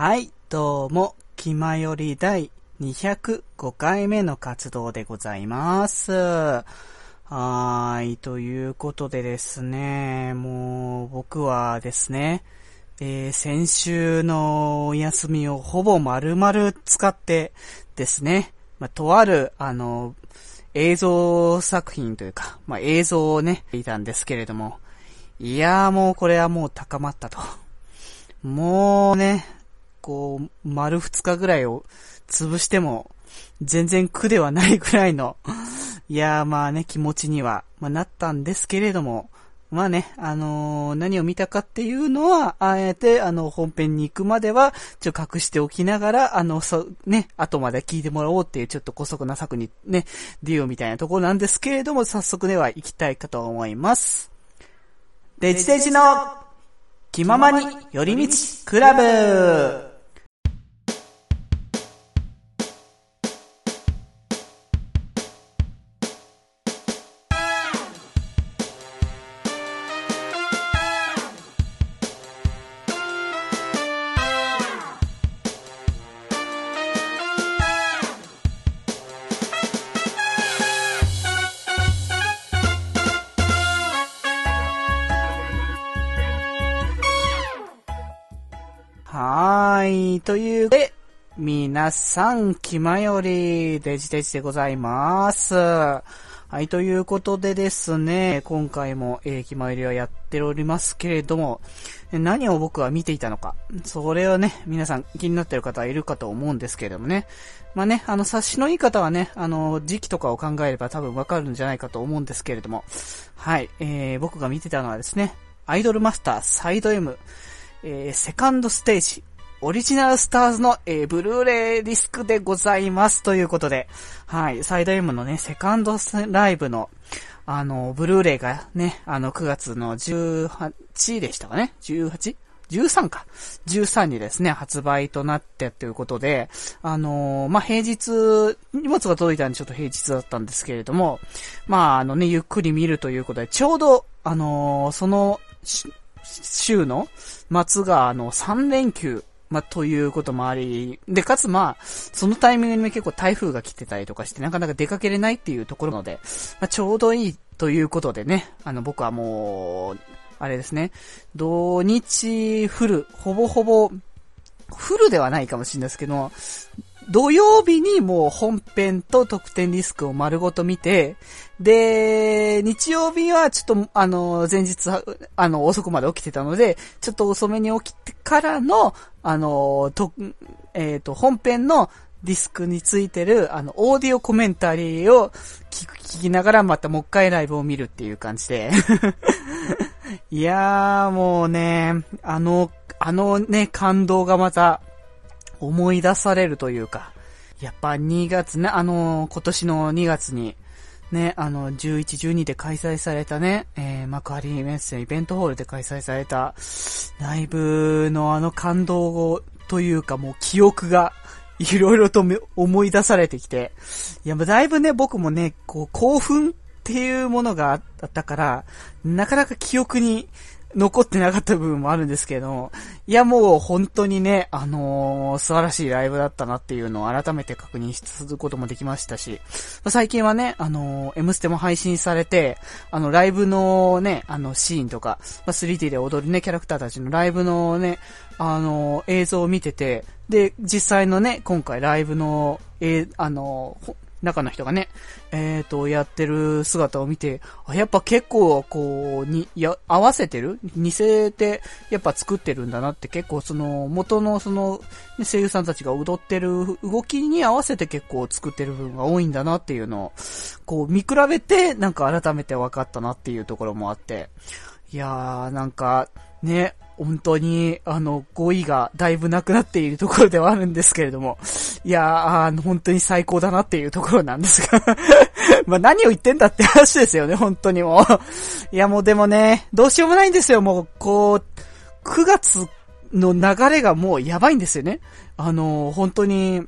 はい、どうも、きまより第205回目の活動でございます。ということでですね、もう僕はですね、先週のお休みをほぼ丸々使ってですね、とある、映像作品というか、映像をね、見たんですけれども、いやーもうこれはもう高まったと。もうね、丸2日ぐらいを潰しても全然苦ではないぐらいのいやー気持ちには、なったんですけれども、何を見たかっていうのはあえて本編に行くまではちょっと隠しておきながら後まで聞いてもらおうっていうちょっと姑息な策にねデュオみたいなところなんですけれども、早速では行きたいかと思います。デジデジの気ままに寄り道クラブ。ということで、皆さん、きまよりデジデジでございます。はい、ということでですね、今回も、きまよりはやっておりますけれども、何を僕は見ていたのか、それをね、皆さん気になっている方いるかと思うんですけれどもね、察しのいい方はね、時期とかを考えれば多分わかるんじゃないかと思うんですけれども、はい、僕が見てたのはですね、アイドルマスターサイド M、セカンドステージ、オリジナルスターズの、ブルーレイディスクでございますということで、はい、サイド M のね、セカンドライブの、ブルーレイがね、9月の18でしたかね、13にですね、発売となってということで、平日、荷物が届いたんでちょっと平日だったんですけれども、ゆっくり見るということで、ちょうど、その、週の末が、3連休、ということもあり、で、かつそのタイミングに結構台風が来てたりとかして、なかなか出かけれないっていうところなので、ちょうどいいということでね、僕はもう、あれですね、土日フル、ほぼフルではないかもしれないですけど、土曜日にもう本編と特典ディスクを丸ごと見て、で、日曜日はちょっと、前日、遅くまで起きてたので、ちょっと遅めに起きてからの、本編のディスクについてる、オーディオコメンタリーを聞きながら、またもう一回ライブを見るっていう感じで。いやー、もうね、感動がまた、思い出されるというか、やっぱ2月ね、今年の2月に、ね、11、12で開催されたね、幕張メッセイベントホールで開催された、ライブの感動というか、もう記憶が、いろいろと思い出されてきて、いや、だいぶね、僕もね、興奮っていうものがあったから、なかなか記憶に、残ってなかった部分もあるんですけど、いやもう本当にね、素晴らしいライブだったなっていうのを改めて確認することもできましたし、最近はね、Mステも配信されて、ライブのね、シーンとか、3D で踊るね、キャラクターたちのライブのね、映像を見てて、で、実際のね、今回ライブの、中の人がね、やってる姿を見て、やっぱ結構合わせてる？似せて、やっぱ作ってるんだなって、結構元の声優さんたちが踊ってる動きに合わせて結構作ってる部分が多いんだなっていうのを、見比べて、なんか改めて分かったなっていうところもあって、いやーなんか、ね、本当に、語彙がだいぶなくなっているところではあるんですけれども、いや、本当に最高だなっていうところなんですが、何を言ってんだって話ですよね、本当にもう。いや、もうでもね、どうしようもないんですよ、もう、9月の流れがもうやばいんですよね。本当に、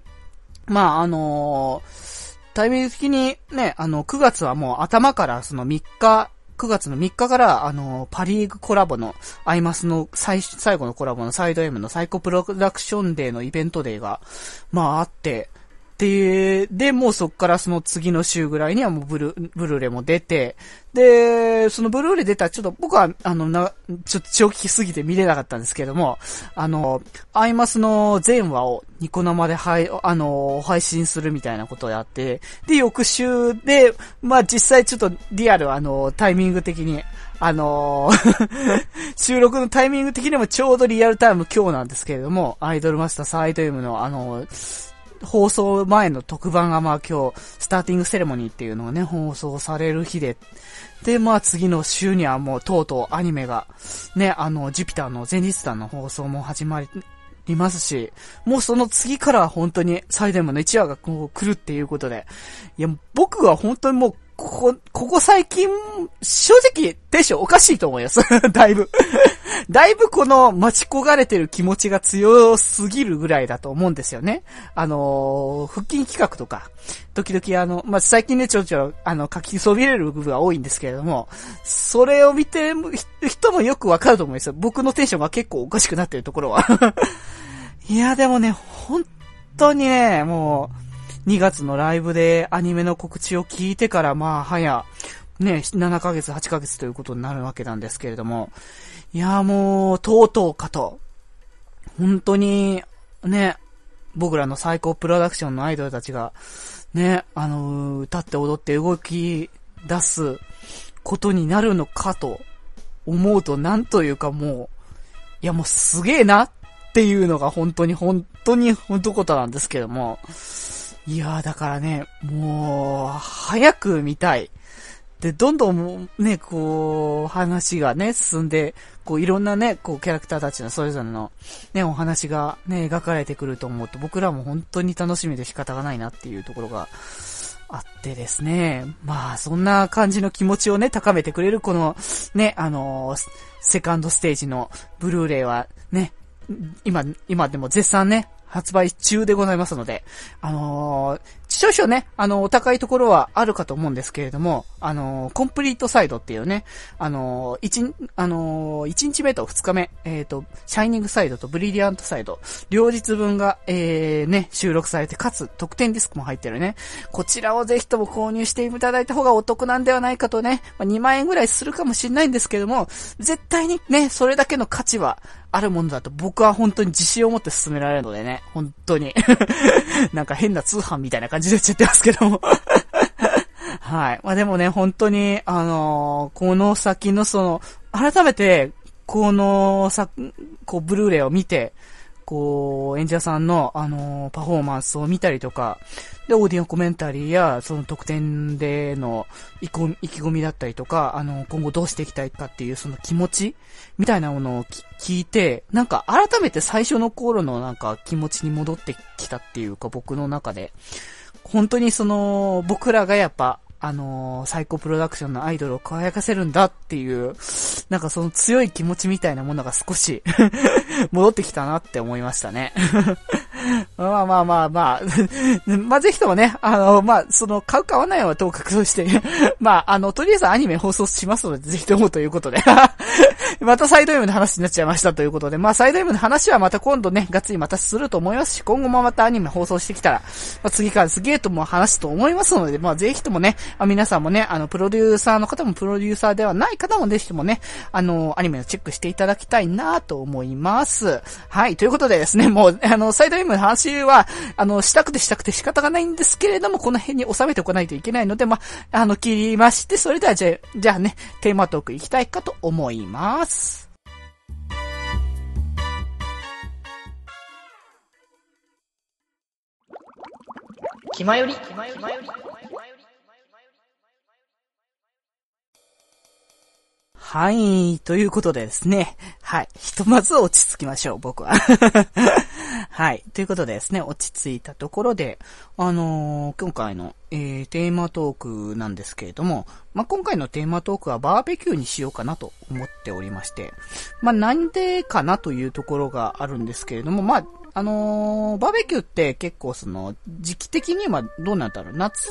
タイミング的にね、9月はもう頭から3日、9月の3日から、パリーグコラボの、アイマスの最後のコラボのサイド M のサイコプロダクションデーのイベントデーが、まああって、で、もうそっからその次の週ぐらいにはもうブルーレも出て、で、そのブルーレ出た、ちょっと僕は、ちょっと血を聞きすぎて見れなかったんですけども、アイマスの全話をニコ生で配信するみたいなことをやって、で、翌週で、まあ実際ちょっとリアル、タイミング的に、収録のタイミング的にもちょうどリアルタイム今日なんですけれども、アイドルマスターサイド M の放送前の特番がまあ今日、スターティングセレモニーっていうのがね、放送される日で。で、まあ次の週にはもうとうとうアニメが、ね、ジュピターの前日談の放送も始まりますし、もうその次からは本当にサイド M の1話がこう来るっていうことで、いや、僕は本当にもう、ここ最近、正直、テンションおかしいと思います。だいぶこの待ち焦がれてる気持ちが強すぎるぐらいだと思うんですよね。腹筋企画とか、時々まあ、最近ね、ちょろちょろ、書きそびれる部分は多いんですけれども、それを見てる人もよくわかると思います。僕のテンションが結構おかしくなってるところは。いや、でもね、本当にね、もう、2月のライブでアニメの告知を聞いてから、まあ、早、ね、7ヶ月、8ヶ月ということになるわけなんですけれども、いや、もう、とうとうかと、本当に、ね、僕らの最高プロダクションのアイドルたちが、ね、歌って踊って動き出すことになるのかと思うと、なんというかもう、いや、もうすげえなっていうのが本当に、一言なんですけども、いやーだからね、もう、早く見たい。で、どんどんね、こう、話がね、進んで、こう、いろんなね、こう、キャラクターたちのそれぞれの、ね、お話がね、描かれてくると思うと、僕らも本当に楽しみで仕方がないなっていうところがあってですね。まあ、そんな感じの気持ちをね、高めてくれる、この、ね、セカンドステージのブルーレイは、ね、今でも絶賛ね、発売中でございますので、少々ね、お高いところはあるかと思うんですけれども、コンプリートサイドっていうね、1日目と2日目、シャイニングサイドとブリリアントサイド、両日分が、ね、収録されて、かつ、特典ディスクも入ってるね。こちらをぜひとも購入していただいた方がお得なんではないかとね、まあ、2万円ぐらいするかもしれないんですけども、絶対にね、それだけの価値はあるものだと僕は本当に自信を持って進められるのでね、本当に。なんか変な通販みたいな感じ出ちゃってますけども。はい。まあでもね、本当に、この先の改めて、こう、ブルーレイを見て、こう、演者さんの、パフォーマンスを見たりとか、で、オーディオコメンタリーや、その特典での意気込みだったりとか、今後どうしていきたいかっていう、その気持ちみたいなものを聞いて、なんか改めて最初の頃のなんか気持ちに戻ってきたっていうか、僕の中で、本当に僕らがやっぱ、最高プロダクションのアイドルを輝かせるんだっていう、なんかその強い気持ちみたいなものが少し戻ってきたなって思いましたね。まあぜひともね、まあ買う買わないはどうかとして、まあとりあえずアニメ放送しますのでぜひともということで。またサイド M の話になっちゃいましたということで、まあサイド M の話はまた今度ね、がっつりまたすると思いますし、今後もまたアニメ放送してきたら、まあ、次から次へとも話すと思いますので、まあぜひともね、皆さんもね、プロデューサーの方もプロデューサーではない方もぜひともね、アニメをチェックしていただきたいなと思います。はい、ということでですね、もう、サイド M の話は、したくて仕方がないんですけれども、この辺に収めておかないといけないので、まあ、切りまして、それではじゃあね、テーマトーク行きたいかと思います。気まより。はい、ということでですね。はい。ひとまず落ち着きましょう、僕は。はい。ということでですね、落ち着いたところで、今回の、テーマトークなんですけれども、まあ、今回のテーマトークはバーベキューにしようかなと思っておりまして、まあ、なんでかなというところがあるんですけれども、まあ、バーベキューって結構時期的にはどうなんだろう、夏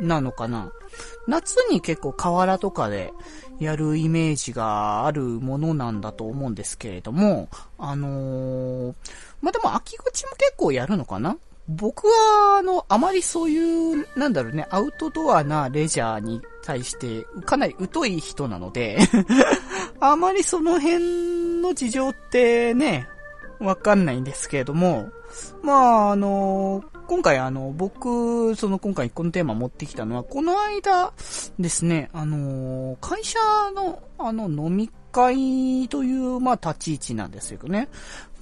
なのかな。夏に結構河原とかでやるイメージがあるものなんだと思うんですけれども、まあ、でも秋口も結構やるのかな。僕はあまりそういうなんだろうね、アウトドアなレジャーに対してかなり疎い人なのであまりその辺の事情ってねわかんないんですけれども、まあ今回僕、今回このテーマ持ってきたのは、この間ですね、会社の飲み会という、まあ、立ち位置なんですよね。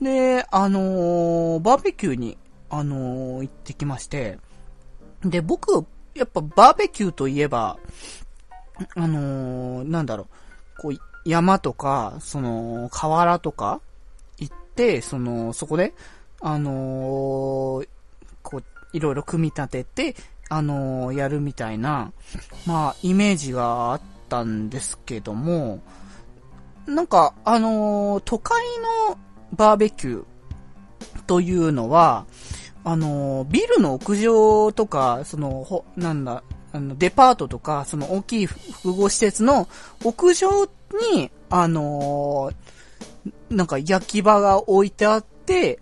で、バーベキューに、行ってきまして、で、僕、やっぱバーベキューといえば、なんだろう、こう、山とか、河原とか行って、そこで、いろいろ組み立てて、やるみたいな、まあ、イメージがあったんですけども、なんか、都会のバーベキューというのは、ビルの屋上とか、デパートとか、大きい複合施設の屋上に、なんか焼き場が置いてあって、で、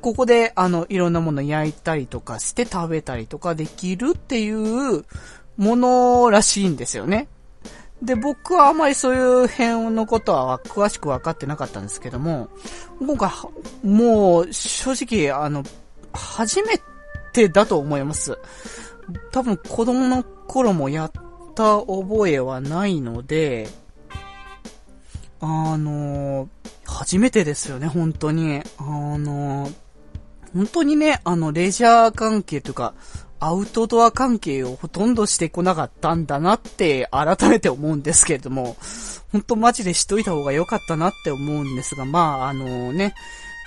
ここで、いろんなもの焼いたりとかして食べたりとかできるっていうものらしいんですよね。で、僕はあまりそういう辺のことは詳しく分かってなかったんですけども、今回、もう、正直、初めてだと思います。多分、子供の頃もやった覚えはないので、初めてですよね、本当に。本当にね、レジャー関係とか、アウトドア関係をほとんどしてこなかったんだなって、改めて思うんですけれども、本当マジでしといた方が良かったなって思うんですが、まあ、ま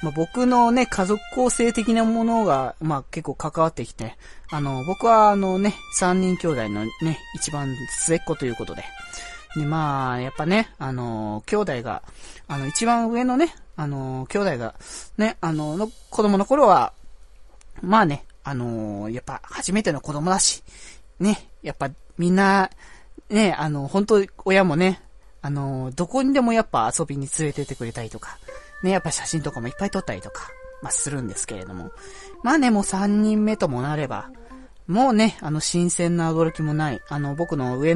あ、僕のね、家族構成的なものが、まあ、結構関わってきて、僕はね、3人兄弟のね、一番末っ子ということで、で、まあ、やっぱね、兄弟が、一番上のね、兄弟が、ね、子供の頃は、まあね、やっぱ、初めての子供だし、ね、やっぱ、みんな、ね、本当親もね、どこにでもやっぱ遊びに連れてってくれたりとか、ね、やっぱ写真とかもいっぱい撮ったりとか、まあ、するんですけれども。まあね、もう3人目ともなれば、もうね、新鮮な驚きもない。僕の上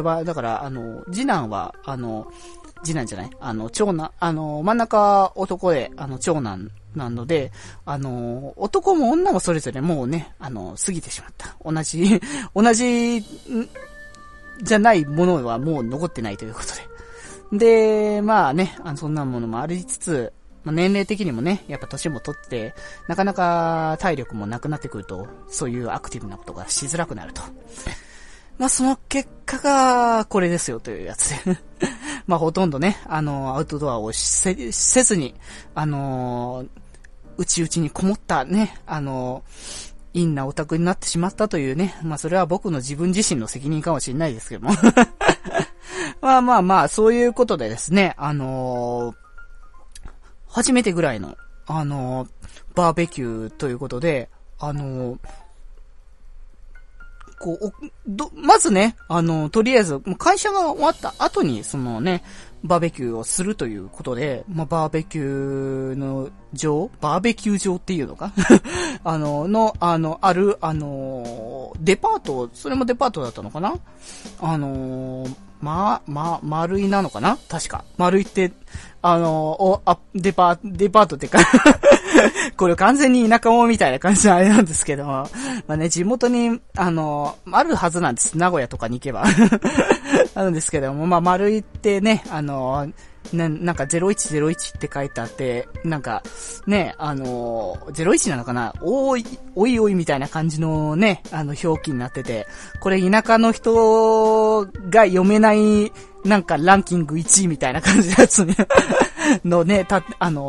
は、だから、次男は、次男じゃない、長男、真ん中男で、長男なので、男も女もそれぞれもうね、過ぎてしまった。同じ、じゃないものはもう残ってないということで。で、まあね、そんなものもありつつ、年齢的にもね、やっぱ年も取って、なかなか体力もなくなってくると、そういうアクティブなことがしづらくなると。まあその結果が、これですよというやつで。まあほとんどね、アウトドアをせずに、内々にこもったね、陰なオタクになってしまったというね、まあそれは僕の自分自身の責任かもしれないですけども。まあまあまあ、そういうことでですね、初めてぐらいの、バーベキューということで、まずね、とりあえず、会社が終わった後に、バーベキューをするということで、まあ、バーベキュー場っていうのかデパート、それもデパートだったのかな、丸いなのかな、確か。丸いって、デパートってか、これ完全に田舎もみたいな感じのあれなんですけども、まあね、地元に、あるはずなんです。名古屋とかに行けば。なんですけども、まあ、丸いってね、なんか0101って書いてあって、なんか、ね、01なのかな、おいおいみたいな感じのね、表記になってて、これ田舎の人が読めない、なんかランキング1位みたいな感じのやつねのね、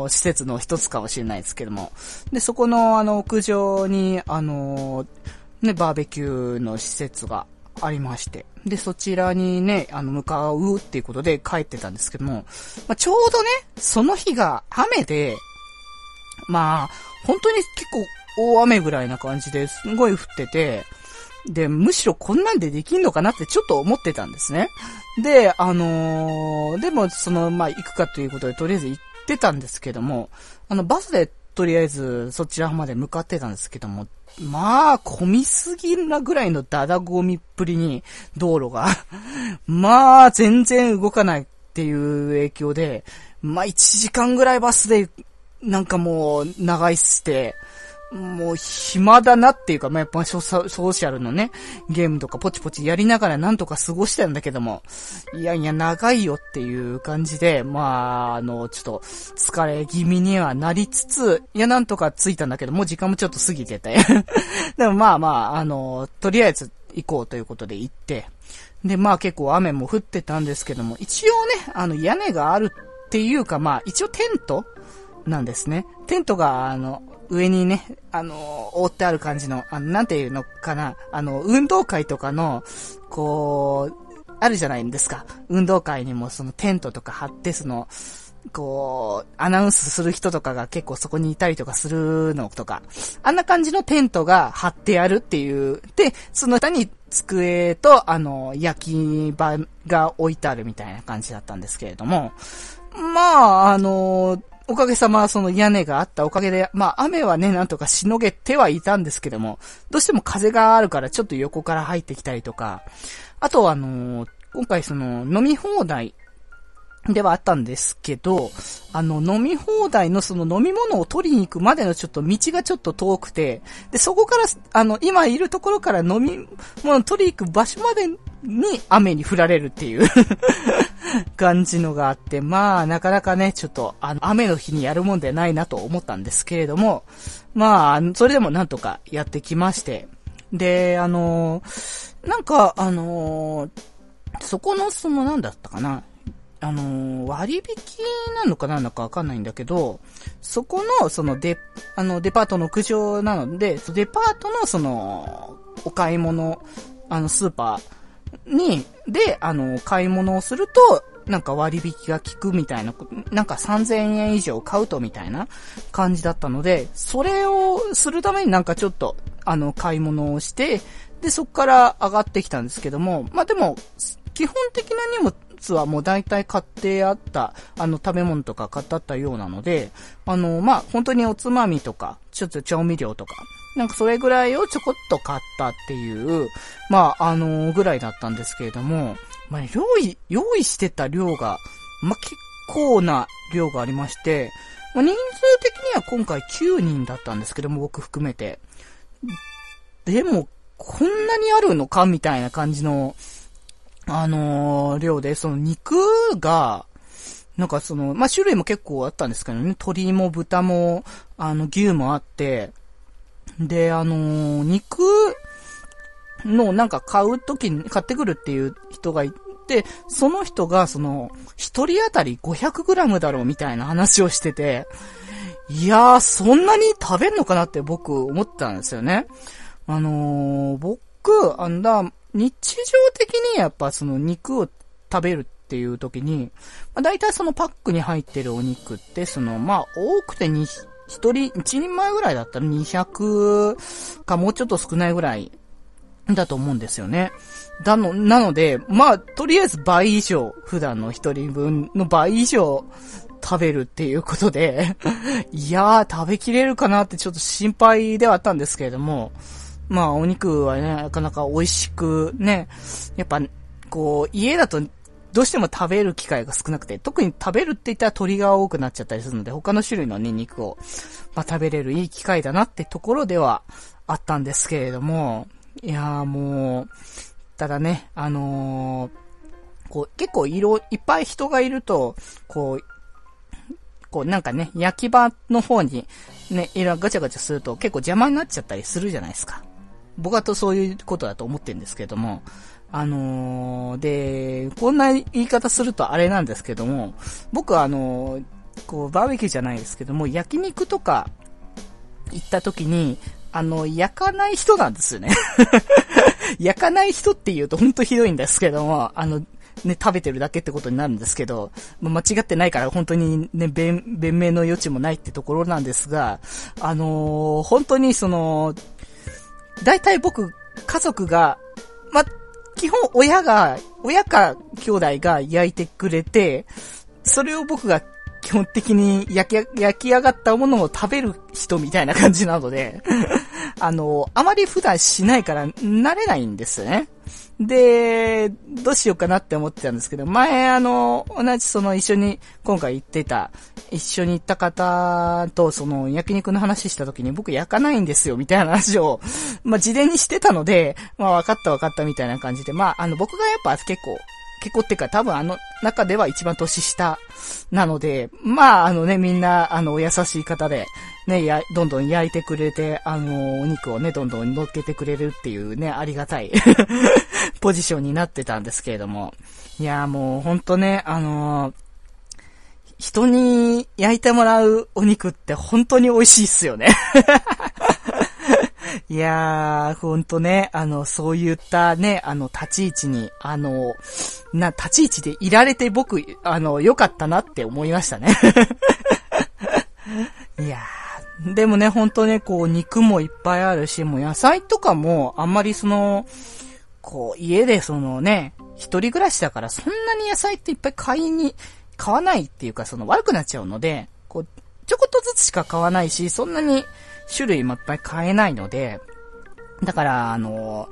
施設の一つかもしれないですけども。で、そこの屋上に、ね、バーベキューの施設がありまして。で、そちらにね、向かうっていうことで帰ってたんですけども、まあ、ちょうどね、その日が雨で、まあ、本当に結構大雨ぐらいな感じですごい降ってて、で、むしろこんなんでできんのかなってちょっと思ってたんですね。で、でも行くかということでとりあえず行ってたんですけども、バスでとりあえずそちらまで向かってたんですけども、まあ、混みすぎるなぐらいのダダゴミっぷりに道路が、まあ、全然動かないっていう影響で、まあ、1時間ぐらいバスでなんかもう長居して、もう暇だなっていうか、まあ、やっぱソーシャルのね、ゲームとかポチポチやりながらなんとか過ごしてたんだけども、いやいや長いよっていう感じで、まあ、ちょっと疲れ気味にはなりつつ、いやなんとか着いたんだけど、もう時間もちょっと過ぎてて。でもまあまあ、とりあえず行こうということで行って、でまあ結構雨も降ってたんですけども、一応ね、屋根があるっていうか、まあ一応テントなんですね。テントが上にね、覆ってある感じの、なんていうのかな、運動会とかの、こう、あるじゃないですか。運動会にもそのテントとか張って、こう、アナウンスする人とかが結構そこにいたりとかするのとか、あんな感じのテントが張ってあるっていう、で、その下に机と、焼き場が置いてあるみたいな感じだったんですけれども、まあ、おかげさま、その屋根があったおかげで、まあ雨はね、なんとかしのげてはいたんですけども、どうしても風があるからちょっと横から入ってきたりとか、あと今回飲み放題ではあったんですけど、飲み放題のその飲み物を取りに行くまでのちょっと道がちょっと遠くて、で、そこから、今いるところから飲み物を取りに行く場所までに雨に降られるっていう。感じのがあって、まあ、なかなかね、ちょっと、雨の日にやるもんでないなと思ったんですけれども、まあ、それでもなんとかやってきまして、で、なんか、そこの、なんだったかな、割引なのかなんだかわかんないんだけど、そこの、デパートの屋上なので、デパートの、お買い物、スーパー、で、買い物をすると、なんか割引が効くみたいな、なんか3000円以上買うとみたいな感じだったので、それをするためになんかちょっと、買い物をして、で、そこから上がってきたんですけども、まあ、でも、基本的な荷物はもう大体買ってあった、食べ物とか買ってあったようなので、まあ、本当におつまみとか、ちょっと調味料とか、なんかそれぐらいをちょこっと買ったっていう、まあ、ぐらいだったんですけれども、まあ、用意してた量が、まあ、結構な量がありまして、まあ、人数的には今回9人だったんですけども、僕含めて。でも、こんなにあるのかみたいな感じの、量で、肉が、なんかまあ、種類も結構あったんですけどね、鶏も豚も、牛もあって、で、肉のなんか買ってくるっていう人がいて、その人が一人当たり 500g だろうみたいな話をしてて、いやー、そんなに食べんのかなって僕思ってたんですよね。僕、日常的にやっぱ肉を食べるっていう時に、まあ、大体パックに入ってるお肉って、まあ、多くて一人前ぐらいだったら200かもうちょっと少ないぐらいだと思うんですよね。なので、まあ、とりあえず倍以上、普段の一人分の倍以上食べるっていうことで、いやー、食べきれるかなってちょっと心配ではあったんですけれども、まあ、お肉はね、なかなか美味しくね、やっぱ、こう、家だと、どうしても食べる機会が少なくて、特に食べるって言ったら鶏が多くなっちゃったりするので、他の種類のね、肉を、まあ、食べれるいい機会だなってところではあったんですけれども、いやーもう、ただね、こう、結構いっぱい人がいると、こうなんかね、焼き場の方にね、ガチャガチャすると結構邪魔になっちゃったりするじゃないですか。僕はそういうことだと思ってるんですけれども、で、こんな言い方するとあれなんですけども、僕はこう、バーベキューじゃないですけども、焼肉とか行った時に、焼かない人なんですよね。焼かない人って言うとほんとひどいんですけども、ね、食べてるだけってことになるんですけど、間違ってないから本当にね、弁明の余地もないってところなんですが、本当に大体僕家族が、基本親か兄弟が焼いてくれて、それを僕が基本的に焼き上がったものを食べる人みたいな感じなので、あまり普段しないから慣れないんですね。で、どうしようかなって思ってたんですけど、前同じ一緒に行った方と焼肉の話した時に僕焼かないんですよみたいな話を、事前にしてたので、わかったみたいな感じで、僕がやっぱ結構っていうか多分中では一番年下なので、みんなお優しい方でね、どんどん焼いてくれて、お肉をねどんどん乗っけてくれるっていうね、ありがたいポジションになってたんですけれども、いやもうほんとね、人に焼いてもらうお肉って本当に美味しいっすよねいやー、ほんとね、そういったね、立ち位置でいられて僕、良かったなって思いましたね。いやー、でもね、ほんとね、肉もいっぱいあるし、もう野菜とかも、あんまり家で一人暮らしだから、そんなに野菜っていっぱい買わないっていうか、悪くなっちゃうので、ちょこっとずつしか買わないし、そんなに、種類もいっぱい買えないので、だから、な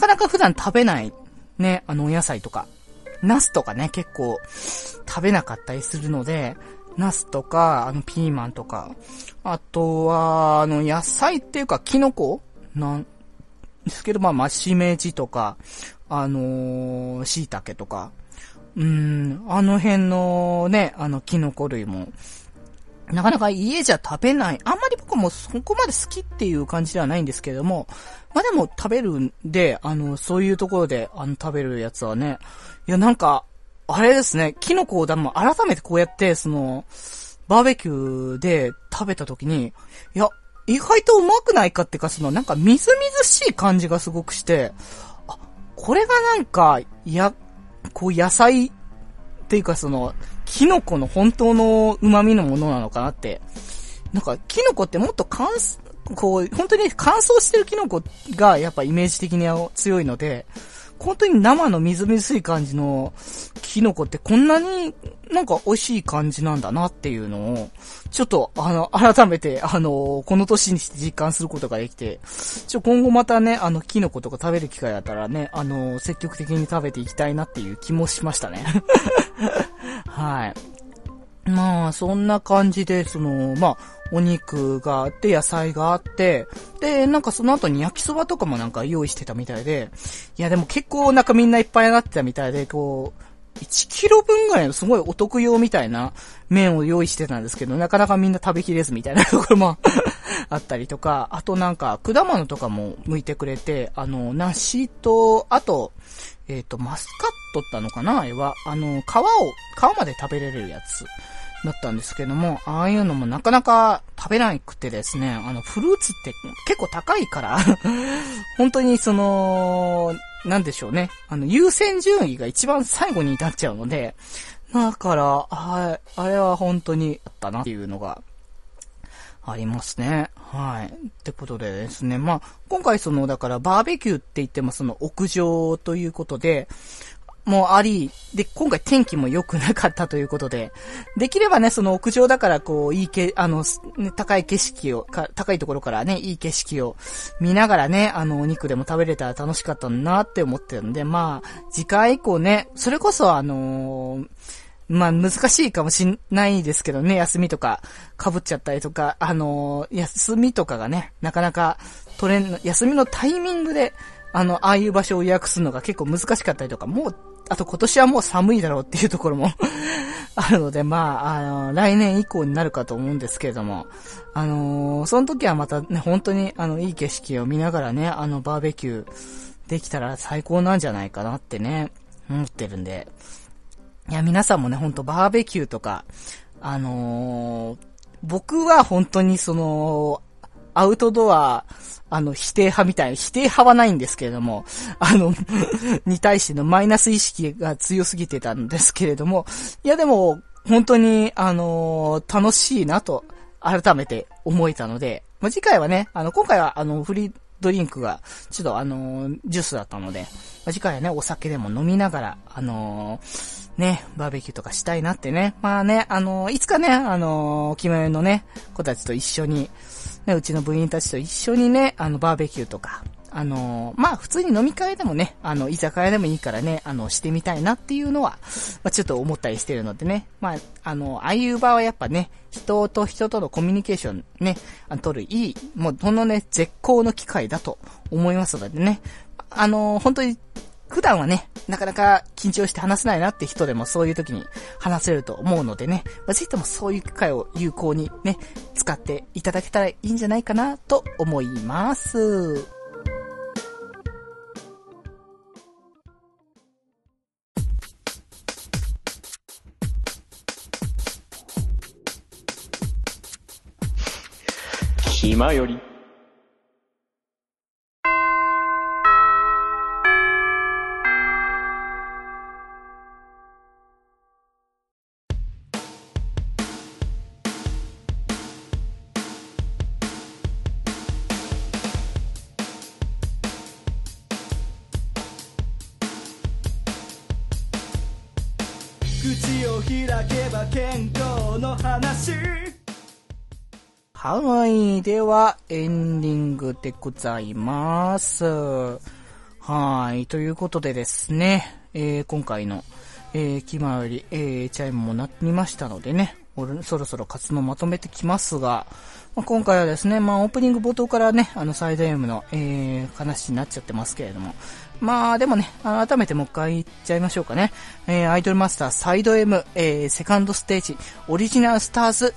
かなか普段食べない、ね、お野菜とか、ナスとかね、結構食べなかったりするので、ナスとか、ピーマンとか、あとは、野菜っていうか、キノコなんですけど、しめじとか、椎茸とか、あの辺のね、キノコ類も、なかなか家じゃ食べない。あんまり僕もそこまで好きっていう感じではないんですけれども。でも食べるんで、そういうところで、食べるやつはね。いや、あれですね、キノコを改めてこうやって、バーベキューで食べた時に、いや、意外とうまくないかっていうか、みずみずしい感じがすごくして、あ、これが野菜っていうかキノコの本当の旨味のものなのかなって。キノコってもっと本当に乾燥してるキノコがやっぱイメージ的に強いので、本当に生のみずみずしい感じのキノコってこんなに美味しい感じなんだなっていうのを、ちょっと改めてこの年にして実感することができて、今後またね、キノコとか食べる機会だったらね、積極的に食べていきたいなっていう気もしましたねはい。そんな感じで、お肉があって、野菜があって、で、その後に焼きそばとかも用意してたみたいで、いや、でも結構みんないっぱいになってたみたいで、1キロ分ぐらいのすごいお得用みたいな麺を用意してたんですけど、なかなかみんな食べきれずみたいなところもあったりとか、あと果物とかも剥いてくれて、梨と、あと、マスカットったのかな、あれは。皮まで食べれるやつだったんですけども、ああいうのもなかなか食べなくてですね、フルーツって結構高いから、本当になんでしょうね、優先順位が一番最後に至っちゃうので、だから、あれは本当にあったなっていうのが、ありますね。はい。ってことでですね。今回だからバーベキューって言っても屋上ということで、もうあり、で、今回天気も良くなかったということで、できればね、屋上だからいい高いところからね、いい景色を見ながらね、お肉でも食べれたら楽しかったなって思ってるんで、次回以降ね、それこそ難しいかもしないですけどね、休みとか被っちゃったりとか、休みとかがね、なかなか休みのタイミングで、ああいう場所を予約するのが結構難しかったりとか、あと今年はもう寒いだろうっていうところもあるので、来年以降になるかと思うんですけれども、その時はまたね、本当にいい景色を見ながらね、バーベキューできたら最高なんじゃないかなってね、思ってるんで、いや、皆さんもね、ほんとバーベキューとか、僕は本当にアウトドア、否定派はないんですけれども、に対してのマイナス意識が強すぎてたんですけれども、いやでも、本当に、楽しいなと、改めて思えたので、次回はね、今回はフリードリンクが、ちょっとジュースだったので、次回はね、お酒でも飲みながら、ね、バーベキューとかしたいなってね。まあね、いつかね、キモヨイのね、子たちと一緒に、ね、うちの部員たちと一緒にね、バーベキューとか、まあ、普通に飲み会でもね、居酒屋でもいいからね、してみたいなっていうのは、まあ、ちょっと思ったりしてるのでね。まあ、ああいう場はやっぱね、人と人とのコミュニケーションね、取るいい、もう、ほんのね、絶好の機会だと思いますのでね。本当に、普段はね、なかなか緊張して話せないなって人でもそういう時に話せると思うのでね、まあ、ぜひともそういう機会を有効にね、使っていただけたらいいんじゃないかなと思います。暇より口を開けば健康の話。はい。では、エンディングでございます。はい。ということでですね、今回の、キマより、チャイムもなりましたのでね、そろそろ活動まとめてきますが、まあ、今回はですね、まあ、オープニング冒頭からね、サイド M の、話になっちゃってますけれども、まあでもね、改めてもう一回言っちゃいましょうかね。アイドルマスターサイド M、セカンドステージ、オリジナルスターズ、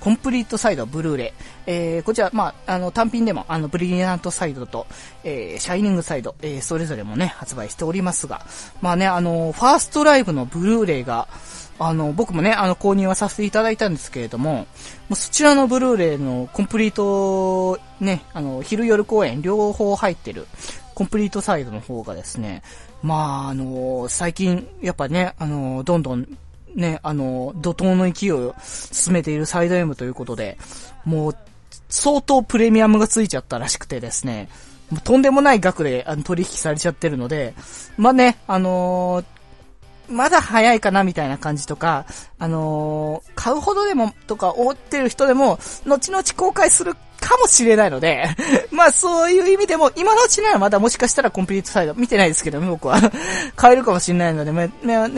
コンプリートサイドブルーレイ、こちらまあ単品でもブリリアントサイドと、シャイニングサイド、それぞれもね発売しておりますが、まあねファーストライブのブルーレイが僕もね購入はさせていただいたんですけれども、もうそちらのブルーレイのコンプリートね昼夜公演両方入ってるコンプリートサイドの方がですね、まあ最近やっぱねどんどんね、怒涛の勢いを進めているサイド M ということで、もう、相当プレミアムがついちゃったらしくてですね、もうとんでもない額で取引されちゃってるので、まあね、まだ早いかなみたいな感じとか、買うほどでもとか思ってる人でも、後々公開するかもしれないので、まあそういう意味でも、今のうちならまだもしかしたらコンプリートサイド見てないですけど、僕は買えるかもしれないので、ね、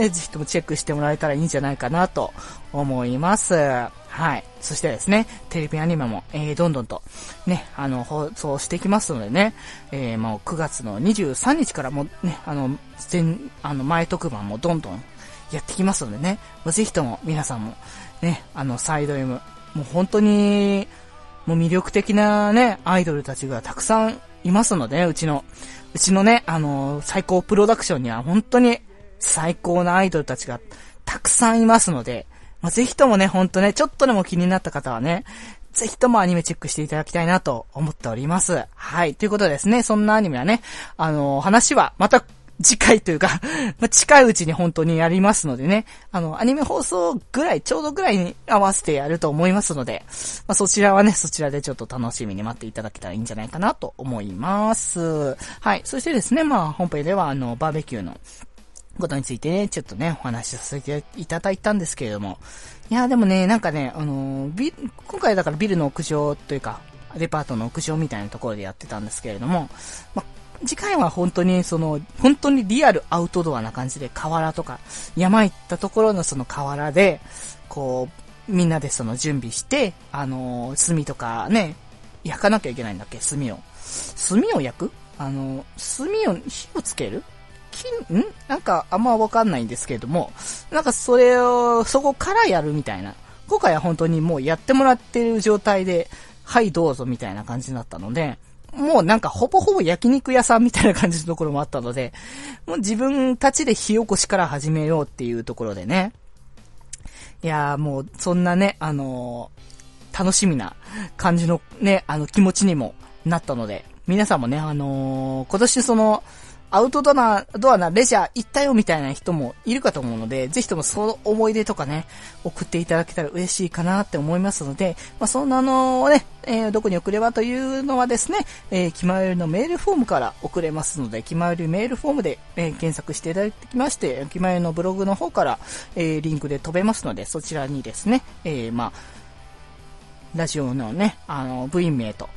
ぜひともチェックしてもらえたらいいんじゃないかなと思います。はい。そしてですね、テレビアニメも、どんどんと、ね、放送していきますのでね、もう9月の23日からもね、前特番もどんどんやってきますのでね、ぜひとも皆さんも、ね、サイド M、もう本当に、もう魅力的なね、アイドルたちがたくさんいますので、ね、うちのね、最高プロダクションには本当に最高なアイドルたちがたくさんいますので、まあ、ぜひともね、ほんとね、ちょっとでも気になった方はね、ぜひともアニメチェックしていただきたいなと思っております。はい。ということでですね、そんなアニメはね、話はまた次回というか、近いうちに本当にやりますのでね、アニメ放送ぐらい、ちょうどぐらいに合わせてやると思いますので、まあ、そちらはね、そちらでちょっと楽しみに待っていただけたらいいんじゃないかなと思います。はい。そしてですね、まあ、本編ではバーベキューの、ことについてね、ちょっとね、お話しさせていただいたんですけれども。いや、でもね、なんかね、今回だからビルの屋上というか、デパートの屋上みたいなところでやってたんですけれども、ま、次回は本当に本当にリアルアウトドアな感じで、河原とか、山行ったところの河原で、こう、みんなで準備して、炭とかね、焼かなきゃいけないんだっけ、炭を焼く火をつけるなんかあんまわかんないんですけれども、なんかそこからやるみたいな。今回は本当にもうやってもらってる状態で、はいどうぞみたいな感じになったので、もうなんかほぼほぼ焼肉屋さんみたいな感じのところもあったので、もう自分たちで火起こしから始めようっていうところでね。いやーもうそんなね、楽しみな感じのね、気持ちにもなったので、皆さんもね、今年アウトドアなレジャー行ったよみたいな人もいるかと思うので、ぜひともその思い出とかね、送っていただけたら嬉しいかなって思いますので、まあ、そんなのをね、どこに送ればというのはですね、気まよりのメールフォームから送れますので、気まよりメールフォームで、検索していただきまして、気まよりのブログの方から、リンクで飛べますので、そちらにですね、まあ、ラジオのね、部員名と、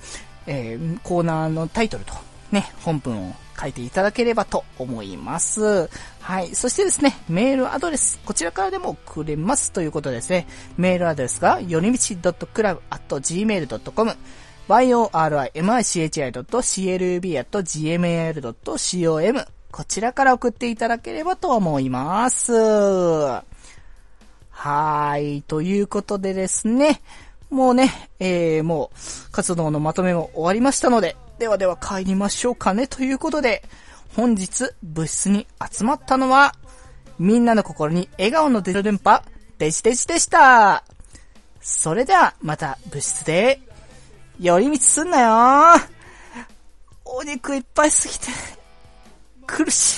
コーナーのタイトルと、ね、本文を書いていただければと思います。はい。そしてですね、メールアドレス、こちらからでも送れますということですね。メールアドレスが、よりみち .club@gmail.com、yorimichi.club@gmail.com、こちらから送っていただければと思います。はい。ということでですね、もうね、もう活動のまとめも終わりましたので、ではでは帰りましょうかねということで、本日部室に集まったのは、みんなの心に笑顔のデジ電波、デジデジでした。それではまた部室で、寄り道すんなよー。お肉いっぱいすぎて、苦しい。